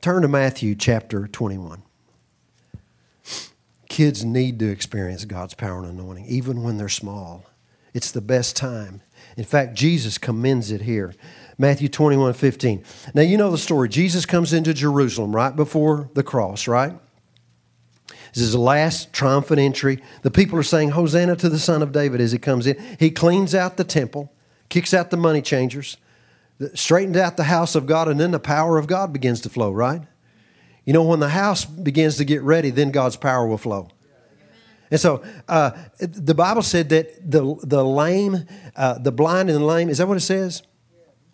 Turn to Matthew chapter twenty-one. Kids need to experience God's power and anointing, even when they're small. It's the best time. In fact, Jesus commends it here. Matthew twenty-one fifteen. Now, you know the story. Jesus comes into Jerusalem right before the cross, right? This is his last triumphant entry. The people are saying, Hosanna to the Son of David as he comes in. He cleans out the temple, kicks out the money changers, straightens out the house of God, and then the power of God begins to flow, right? You know, when the house begins to get ready, then God's power will flow. And so uh, the Bible said that the the lame, uh, the blind and the lame, is that what it says?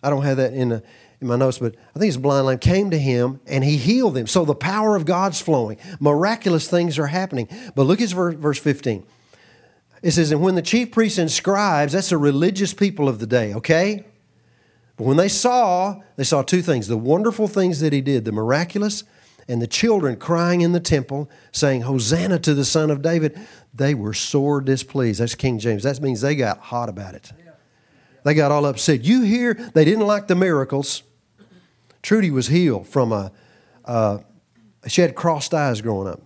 I don't have that in, the, in my notes, but I think it's blind lame, came to him and he healed them. So the power of God's flowing. Miraculous things are happening. But look at verse, verse fifteen. It says, and when the chief priests and scribes, that's the religious people of the day, okay? But when they saw, they saw two things, the wonderful things that he did, the miraculous and the children crying in the temple, saying, Hosanna to the Son of David. They were sore displeased. That's King James. That means they got hot about it. They got all upset. You hear, they didn't like the miracles. Trudy was healed from a, uh, she had crossed eyes growing up.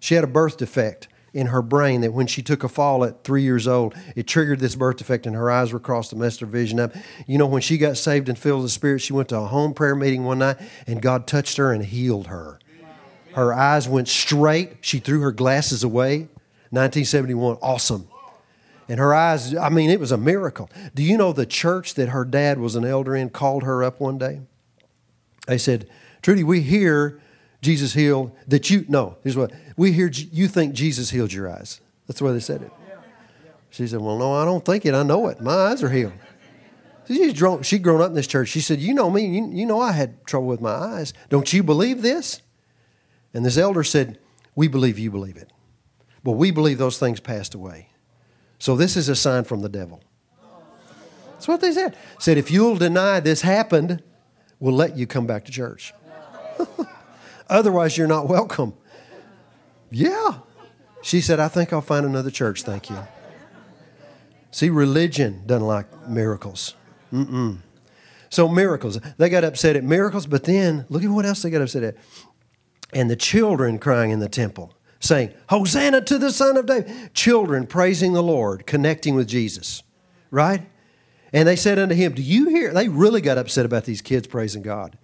She had a birth defect in her brain that when she took a fall at three years old, it triggered this birth defect and her eyes were crossed and messed her vision up. You know, when she got saved and filled with the Spirit, she went to a home prayer meeting one night and God touched her and healed her. Her eyes went straight. She threw her glasses away. nineteen seventy-one, awesome. And her eyes, I mean, it was a miracle. Do you know the church that her dad was an elder in called her up one day? They said, Trudy, we hear Jesus healed that you, no, here's what, we hear you think Jesus healed your eyes. That's the way they said it. She said, well, no, I don't think it. I know it. My eyes are healed. She's grown, she'd grown up in this church. She said, you know me. You, you know I had trouble with my eyes. Don't you believe this? And this elder said, we believe you believe it. But we believe those things passed away. So this is a sign from the devil. That's what they said. Said, if you'll deny this happened, we'll let you come back to church. Otherwise, you're not welcome. Yeah. She said, I think I'll find another church. Thank you. See, religion doesn't like miracles. Mm-mm. So miracles. They got upset at miracles, but then look at what else they got upset at. And the children crying in the temple, saying, Hosanna to the Son of David. Children praising the Lord, connecting with Jesus. Right? And they said unto him, do you hear? They really got upset about these kids praising God.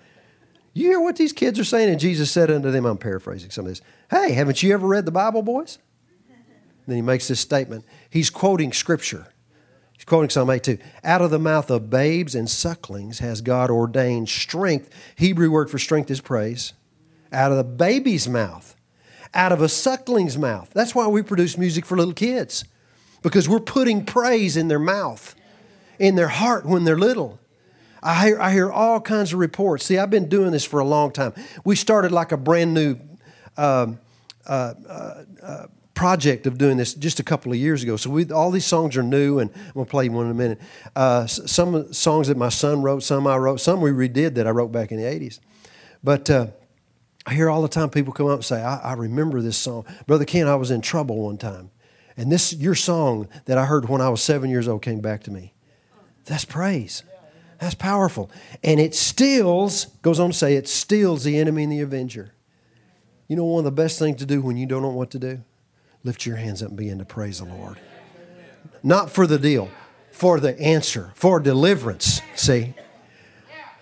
You hear what these kids are saying? And Jesus said unto them, I'm paraphrasing some of this, hey, haven't you ever read the Bible, boys? And then he makes this statement. He's quoting Scripture. He's quoting Psalm eighty-two. Out of the mouth of babes and sucklings has God ordained strength. Hebrew word for strength is praise. Out of the baby's mouth. Out of a suckling's mouth. That's why we produce music for little kids. Because we're putting praise in their mouth, in their heart when they're little. I hear, I hear all kinds of reports. See, I've been doing this for a long time. We started like a brand new um, uh, uh, uh, project of doing this just a couple of years ago. So we, all these songs are new, and I'm going to play one in a minute. Uh, some songs that my son wrote, some I wrote, some we redid that I wrote back in the eighties. But uh, I hear all the time people come up and say, I, I remember this song. Brother Ken, I was in trouble one time, and this your song that I heard when I was seven years old came back to me. That's praise. That's powerful. And it stills, goes on to say, it stills the enemy and the avenger. You know one of the best things to do when you don't know what to do? Lift your hands up and begin to praise the Lord. Not for the deal, for the answer, for deliverance. See?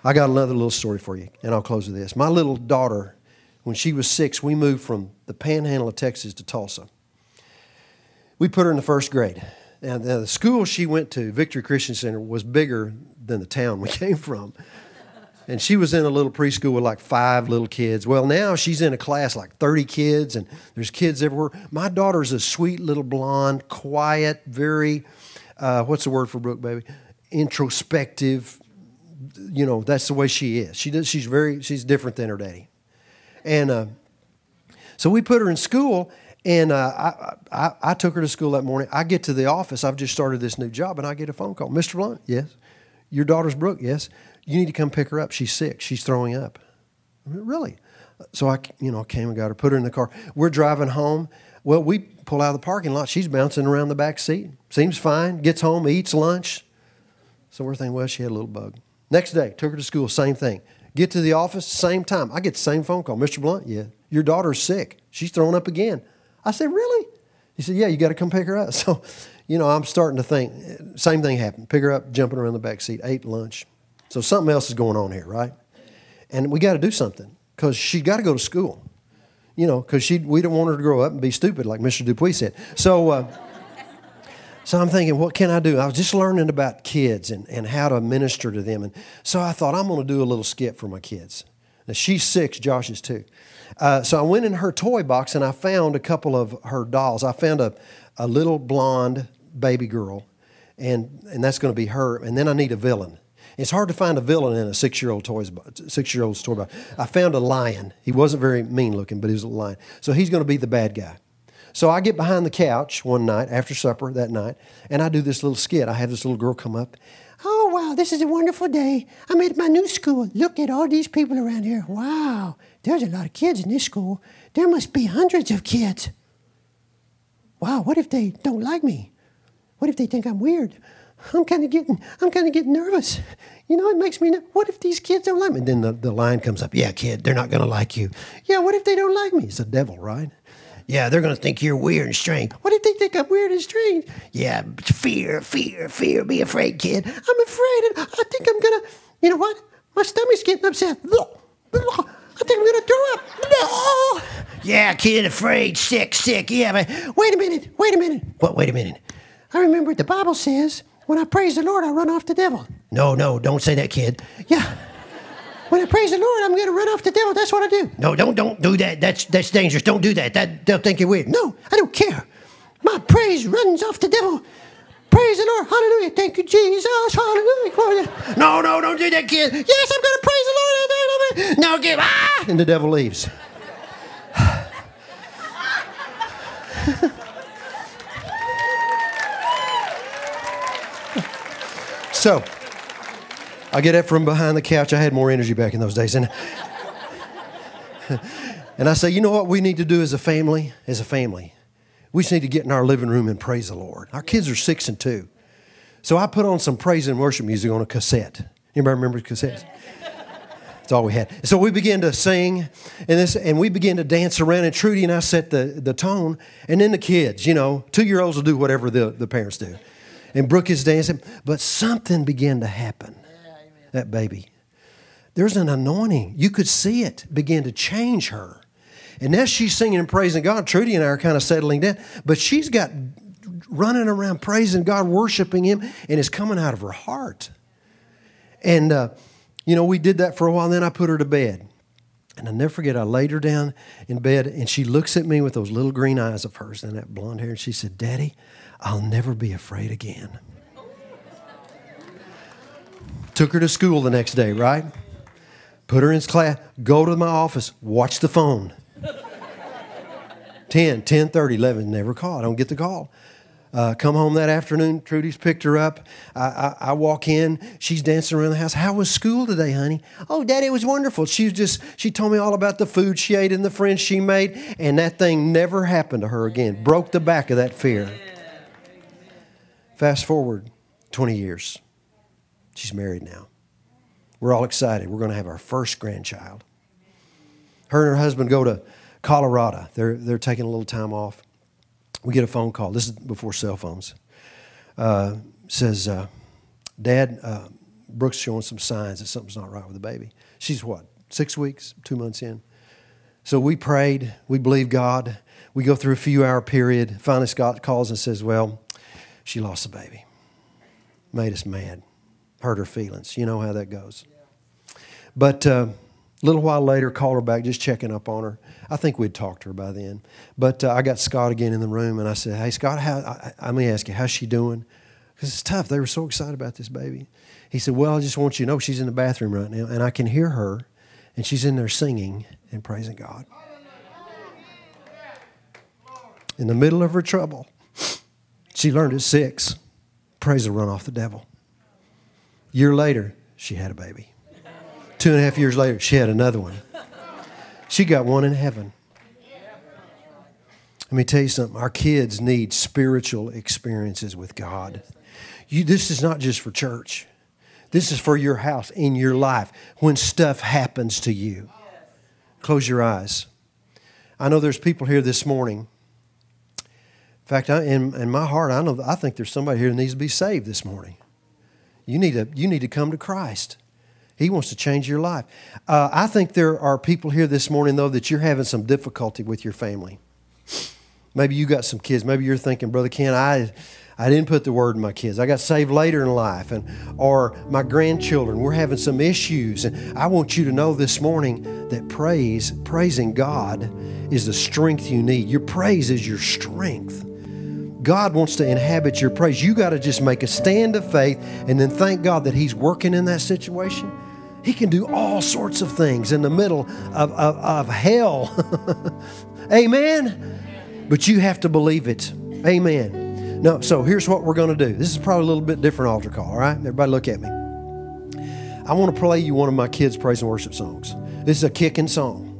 I got another little story for you, and I'll close with this. My little daughter, when she was six, we moved from the panhandle of Texas to Tulsa. We put her in the first grade. Now, the school she went to, Victory Christian Center, was bigger than the town we came from. And she was in a little preschool with like five little kids. Well, now she's in a class like thirty kids, and there's kids everywhere. My daughter's a sweet little blonde, quiet, very, uh, what's the word for Brooke, baby? Introspective. You know, that's the way she is. She does, she's very, she's different than her daddy. And uh, so we put her in school. And uh, I, I, I took her to school that morning. I get to the office. I've just started this new job, and I get a phone call. Mister Blunt, yes. Your daughter's Brooke, yes. You need to come pick her up. She's sick. She's throwing up. I mean, really? So I, you know, came and got her, put her in the car. We're driving home. Well, we pull out of the parking lot. She's bouncing around the back seat. Seems fine. Gets home, eats lunch. So we're thinking, well, she had a little bug. Next day, took her to school, same thing. Get to the office, same time. I get the same phone call. Mister Blunt, yeah, your daughter's sick. She's thrown up again. I said, really? He said, yeah, you got to come pick her up. So, you know, I'm starting to think, same thing happened. Pick her up, jumping around the back seat, ate lunch. So something else is going on here, right? And we got to do something because she got to go to school, you know, because she we don't want her to grow up and be stupid like Mister Dupuis said. So, uh, so I'm thinking, what can I do? I was just learning about kids and, and how to minister to them. And so I thought, I'm going to do a little skit for my kids. Now, she's six, Josh is two. Uh, so I went in her toy box and I found a couple of her dolls. I found a, a little blonde baby girl, and, and that's going to be her. And then I need a villain. It's hard to find a villain in a six-year-old toys six-year-old's toy box. I found a lion. He wasn't very mean-looking, but he was a lion. So he's going to be the bad guy. So I get behind the couch one night after supper that night, and I do this little skit. I have this little girl come up. Oh, wow, this is a wonderful day. I'm at my new school. Look at all these people around here. Wow, there's a lot of kids in this school. There must be hundreds of kids. Wow, what if they don't like me? What if they think I'm weird? I'm kind of getting, I'm kind of getting nervous. You know, it makes me, what if these kids don't like me? And then the, the line comes up. Yeah, kid, they're not going to like you. Yeah, what if they don't like me? It's the devil, right? Yeah, they're going to think you're weird and strange. What if they think I'm weird and strange? Yeah, fear, fear, fear. Be afraid, kid. I'm afraid. And I think I'm going to, you know what? My stomach's getting upset. I think I'm going to throw up. No. Yeah, kid, afraid, sick, sick. Yeah, but wait a minute. Wait a minute. What, wait a minute? I remember the Bible says, when I praise the Lord, I run off the devil. No, no, don't say that, kid. Yeah. When I praise the Lord, I'm going to run off the devil. That's what I do. No, don't don't do that. That's that's dangerous. Don't do that. That they'll think you're weird. No, I don't care. My praise runs off the devil. Praise the Lord. Hallelujah. Thank you, Jesus. Hallelujah. Glory. No, no, don't do that, kid. Yes, I'm going to praise the Lord. No, give ah! And the devil leaves. So, I get up from behind the couch. I had more energy back in those days. And, and I say, you know what we need to do as a family? As a family, we just need to get in our living room and praise the Lord. Our kids are six and two. So I put on some praise and worship music on a cassette. Anybody remember cassettes? That's all we had. So we began to sing, and this, and we began to dance around, and Trudy and I set the, the tone. And then the kids, you know, two-year-olds will do whatever the, the parents do. And Brooke is dancing, but something began to happen. Yeah, that baby. There's an anointing. You could see it begin to change her. And as she's singing and praising God, Trudy and I are kind of settling down, but she's got running around praising God, worshiping Him, and it's coming out of her heart. And, uh, you know, we did that for a while, and then I put her to bed. And I'll never forget, I laid her down in bed, and she looks at me with those little green eyes of hers and that blonde hair, and she said, Daddy, I'll never be afraid again. Took her to school the next day, right? Put her in class, go to my office, watch the phone. ten, ten thirty, eleven, never call. I don't get the call. Uh, come home that afternoon, Trudy's picked her up. I, I, I walk in, she's dancing around the house. How was school today, honey? Oh, Daddy, it was wonderful. She was just, she told me all about the food she ate and the friends she made, and that thing never happened to her again. Broke the back of that fear. Fast forward twenty years. She's married now. We're all excited. We're going to have our first grandchild. Her and her husband go to Colorado. They're, they're taking a little time off. We get a phone call. This is before cell phones. Uh, says, uh, Dad, uh, Brooke's showing some signs that something's not right with the baby. She's what, six weeks, two months in? So we prayed. We believed God. We go through a few-hour period. Finally, Scott calls and says, well, she lost the baby, made us mad, hurt her feelings. You know how that goes. But uh, a little while later, called her back, just checking up on her. I think we'd talked to her by then. But uh, I got Scott again in the room, and I said, hey, Scott, how, I, I, let me ask you, how's she doing? Because it's tough. They were so excited about this baby. He said, well, I just want you to know she's in the bathroom right now, and I can hear her, and she's in there singing and praising God. In the middle of her trouble. She learned at six, praise the run off the devil. A year later, she had a baby. Two and a half years later, she had another one. She got one in heaven. Let me tell you something. Our kids need spiritual experiences with God. You, this is not just for church. This is for your house, in your life, when stuff happens to you. Close your eyes. I know there's people here this morning. In fact, I, in, in my heart, I know I think there's somebody here that needs to be saved this morning. You need to, you need to come to Christ. He wants to change your life. Uh, I think there are people here this morning, though, that you're having some difficulty with your family. Maybe you got some kids. Maybe you're thinking, Brother Ken, I... I didn't put the word in my kids. I got saved later in life, and or my grandchildren, we're having some issues. And I want you to know this morning that praise, praising God is the strength you need. Your praise is your strength. God wants to inhabit your praise. You got to just make a stand of faith and then thank God that He's working in that situation. He can do all sorts of things in the middle of, of, of hell. Amen? But you have to believe it. Amen. No, so here's what we're going to do. This is probably a little bit different altar call, all right? Everybody look at me. I want to play you one of my kids' praise and worship songs. This is a kicking song.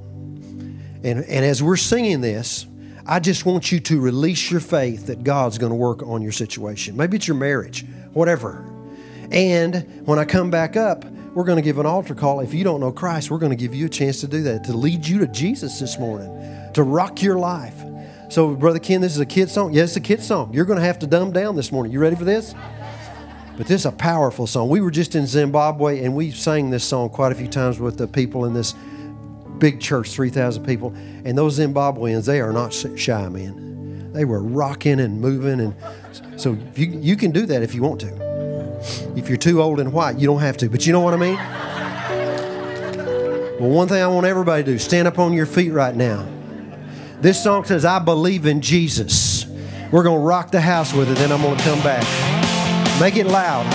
And, and as we're singing this, I just want you to release your faith that God's going to work on your situation. Maybe it's your marriage, whatever. And when I come back up, we're going to give an altar call. If you don't know Christ, we're going to give you a chance to do that, to lead you to Jesus this morning, to rock your life. So, Brother Ken, this is a kid's song. Yes, yeah, it's a kid's song. You're going to have to dumb down this morning. You ready for this? But this is a powerful song. We were just in Zimbabwe, and we sang this song quite a few times with the people in this big church, three thousand people. And those Zimbabweans, they are not shy, man. They were rocking and moving. And so you, you can do that if you want to. If you're too old and white, you don't have to. But you know what I mean? Well, one thing I want everybody to do, stand up on your feet right now. This song says, I believe in Jesus. We're going to rock the house with it, then I'm going to come back. Make it loud.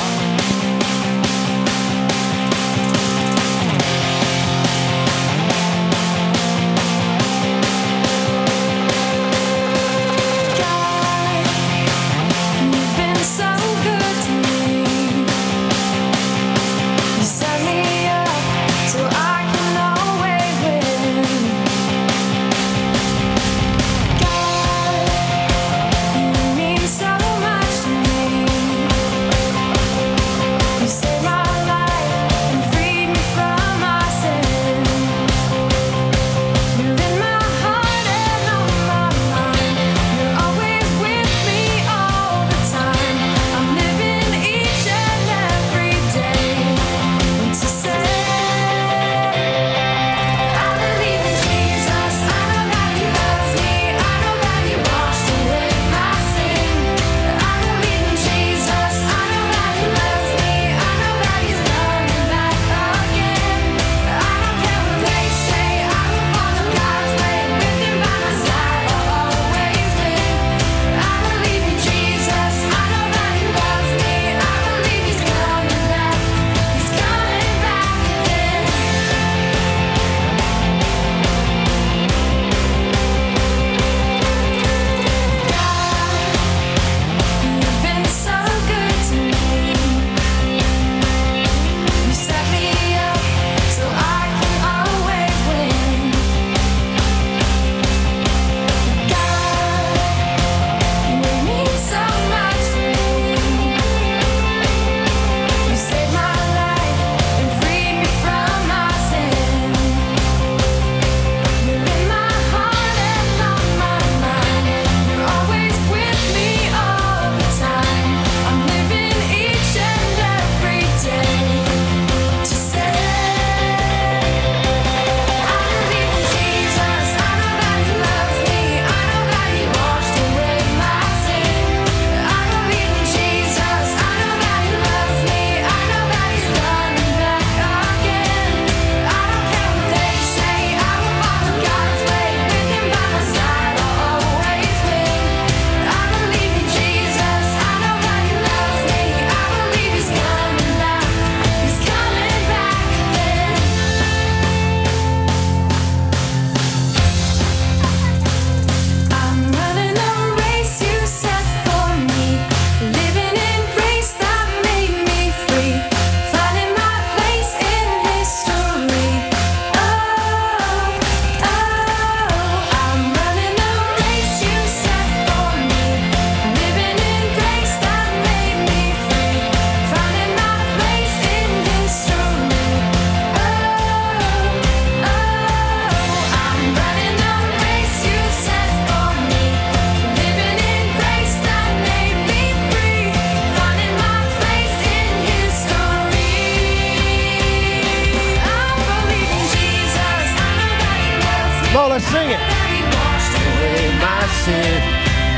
Lola, sing it. He washed away my sin.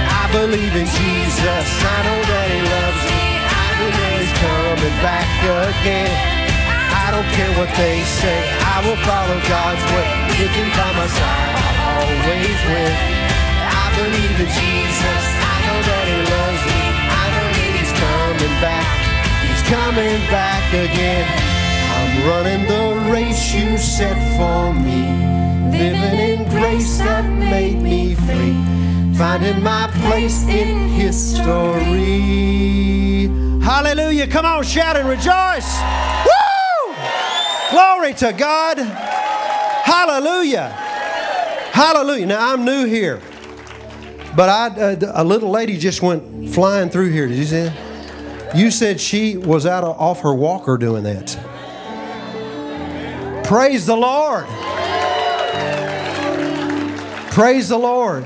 I believe in Jesus. I know that he loves me. I believe he's coming back again. I don't care what they say. I will follow God's way. With him by my side, I always win. I believe in Jesus. I know that he loves me. I believe he's coming back. He's coming back again. I'm running the race you set for me, living in grace that made me free, finding my place in history. Hallelujah. Come on, shout and rejoice. Woo! Glory to God. Hallelujah. Hallelujah. Now, I'm new here, but I, a little lady just went flying through here. Did you see that? You said she was out of, off her walker doing that. Praise the Lord. Praise the Lord.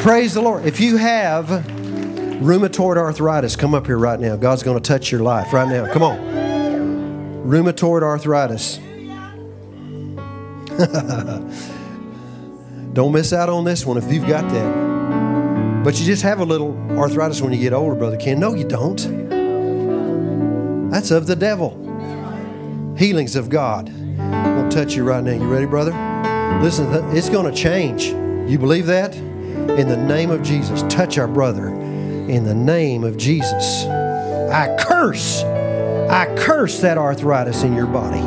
Praise the Lord. If you have rheumatoid arthritis, come up here right now. God's going to touch your life right now. Come on. Rheumatoid arthritis. Don't miss out on this one if you've got that. But you just have a little arthritis when you get older, Brother Ken. No, you don't. That's of the devil. Healings of God. I'm going to touch you right now. You ready, brother? Listen, it's going to change. You believe that? In the name of Jesus. Touch our brother. In the name of Jesus. I curse. I curse that arthritis in your body.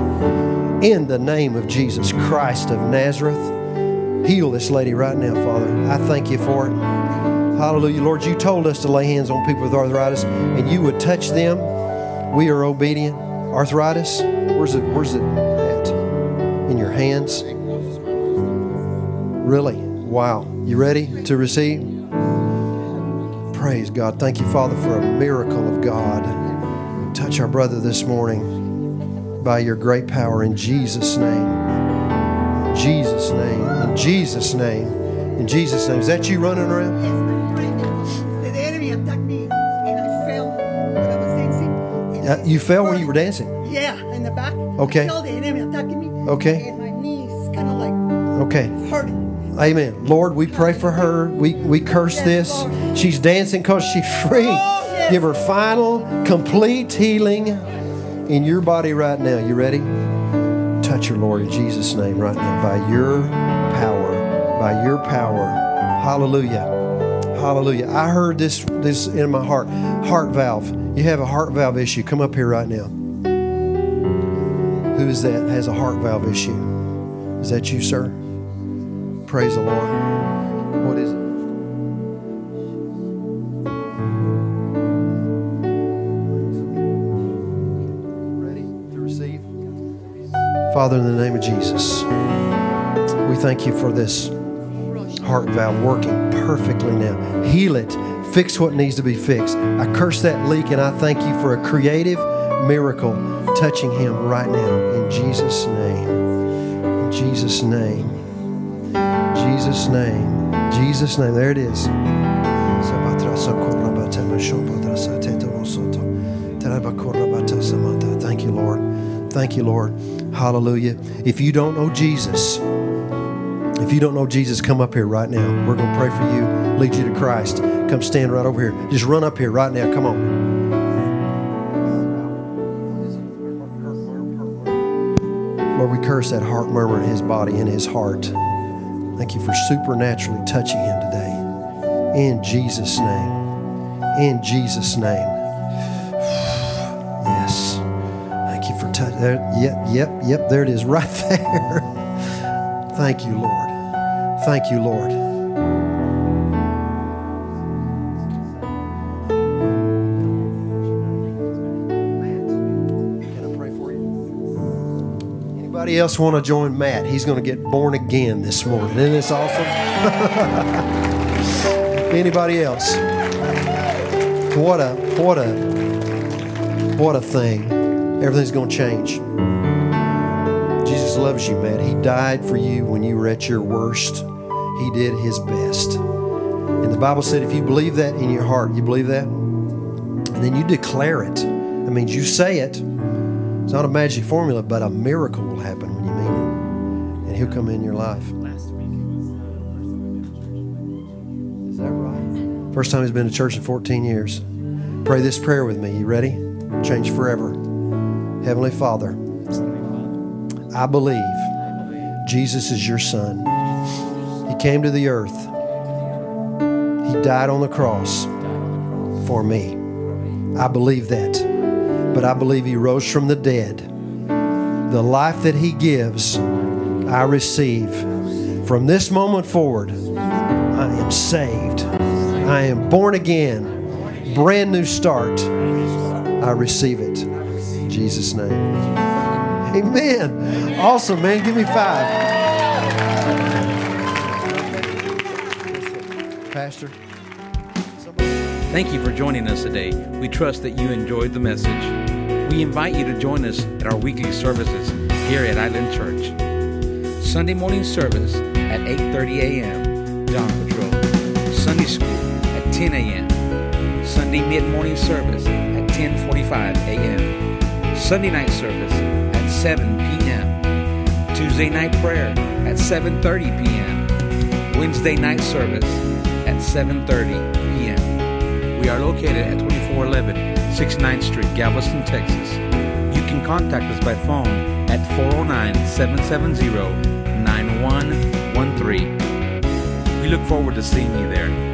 In the name of Jesus Christ of Nazareth. Heal this lady right now, Father. I thank you for it. Hallelujah. Lord, you told us to lay hands on people with arthritis, and you would touch them. We are obedient. Arthritis. Where's it? Where's it at? In your hands? Really? Wow. You ready to receive? Praise God. Thank you, Father, for a miracle of God. Touch our brother this morning by your great power in Jesus' name. In Jesus' name. In Jesus' name. In Jesus' name. Is that you running around? The enemy attacked me and I fell when I was dancing. Uh, you fell when you were dancing? Yeah, in the back. Okay. I feel the enemy attacking me. Okay. And my knees kind of like okay. hurting. Amen. Lord, we pray for her. We we curse this. She's dancing because she's free. Oh, yes. Give her final, complete healing in your body right now. You ready? Touch her, Lord, in Jesus' name right now. By your power. By your power. Hallelujah. Hallelujah. I heard this this in my heart. Heart valve. You have a heart valve issue. Come up here right now. Who is that has a heart valve issue? Is that you, sir? Praise the Lord. What is it? Ready to receive? Father, in the name of Jesus, we thank you for this heart valve working perfectly now. Heal it. Fix what needs to be fixed. I curse that leak, and I thank you for a creative miracle touching him right now in Jesus' name. In Jesus' name. In Jesus' name. In Jesus' name. There it is. Thank you, Lord. Thank you, Lord. Hallelujah. If you don't know Jesus, if you don't know Jesus, come up here right now. We're going to pray for you, lead you to Christ. Come stand right over here. Just run up here right now. Come on. Lord, we curse that heart murmur in his body, in his heart. Thank you for supernaturally touching him today. In Jesus' name. In Jesus' name. Yes. Thank you for touching. Yep, yep, yep. There it is right there. Thank you, Lord. Thank you, Lord. Anybody else want to join Matt? He's going to get born again this morning. Isn't this awesome? Anybody else? What a, what a, what a thing. Everything's going to change. Jesus loves you, Matt. He died for you when you were at your worst. He did his best. And the Bible said if you believe that in your heart, you believe that, and then you declare it. That means you say it. It's not a magic formula, but a miracle will happen when you mean it. And He'll come in your life. Last week it was the first time I've been to church. Is that right? First time he's been to church in fourteen years. Pray this prayer with me. You ready? Change forever. Heavenly Father, I believe Jesus is your son. He came to the earth. He died on the cross for me. I believe that. But I believe he rose from the dead. The life that he gives, I receive. From this moment forward, I am saved. I am born again. Brand new start. I receive it. In Jesus' name. Amen. Awesome, man. Give me five. Pastor. Thank you for joining us today. We trust that you enjoyed the message. We invite you to join us at our weekly services here at Island Church. Sunday morning service at eight thirty a.m. Dawn Patrol. Sunday school at ten a.m. Sunday mid-morning service at ten forty-five a.m. Sunday night service at seven p.m. Tuesday night prayer at seven thirty p.m. Wednesday night service at seven thirty p.m. We are located at twenty-four eleven sixty-ninth street, Galveston, Texas. You can contact us by phone at four oh nine, seven seven zero, nine one one three. We look forward to seeing you there.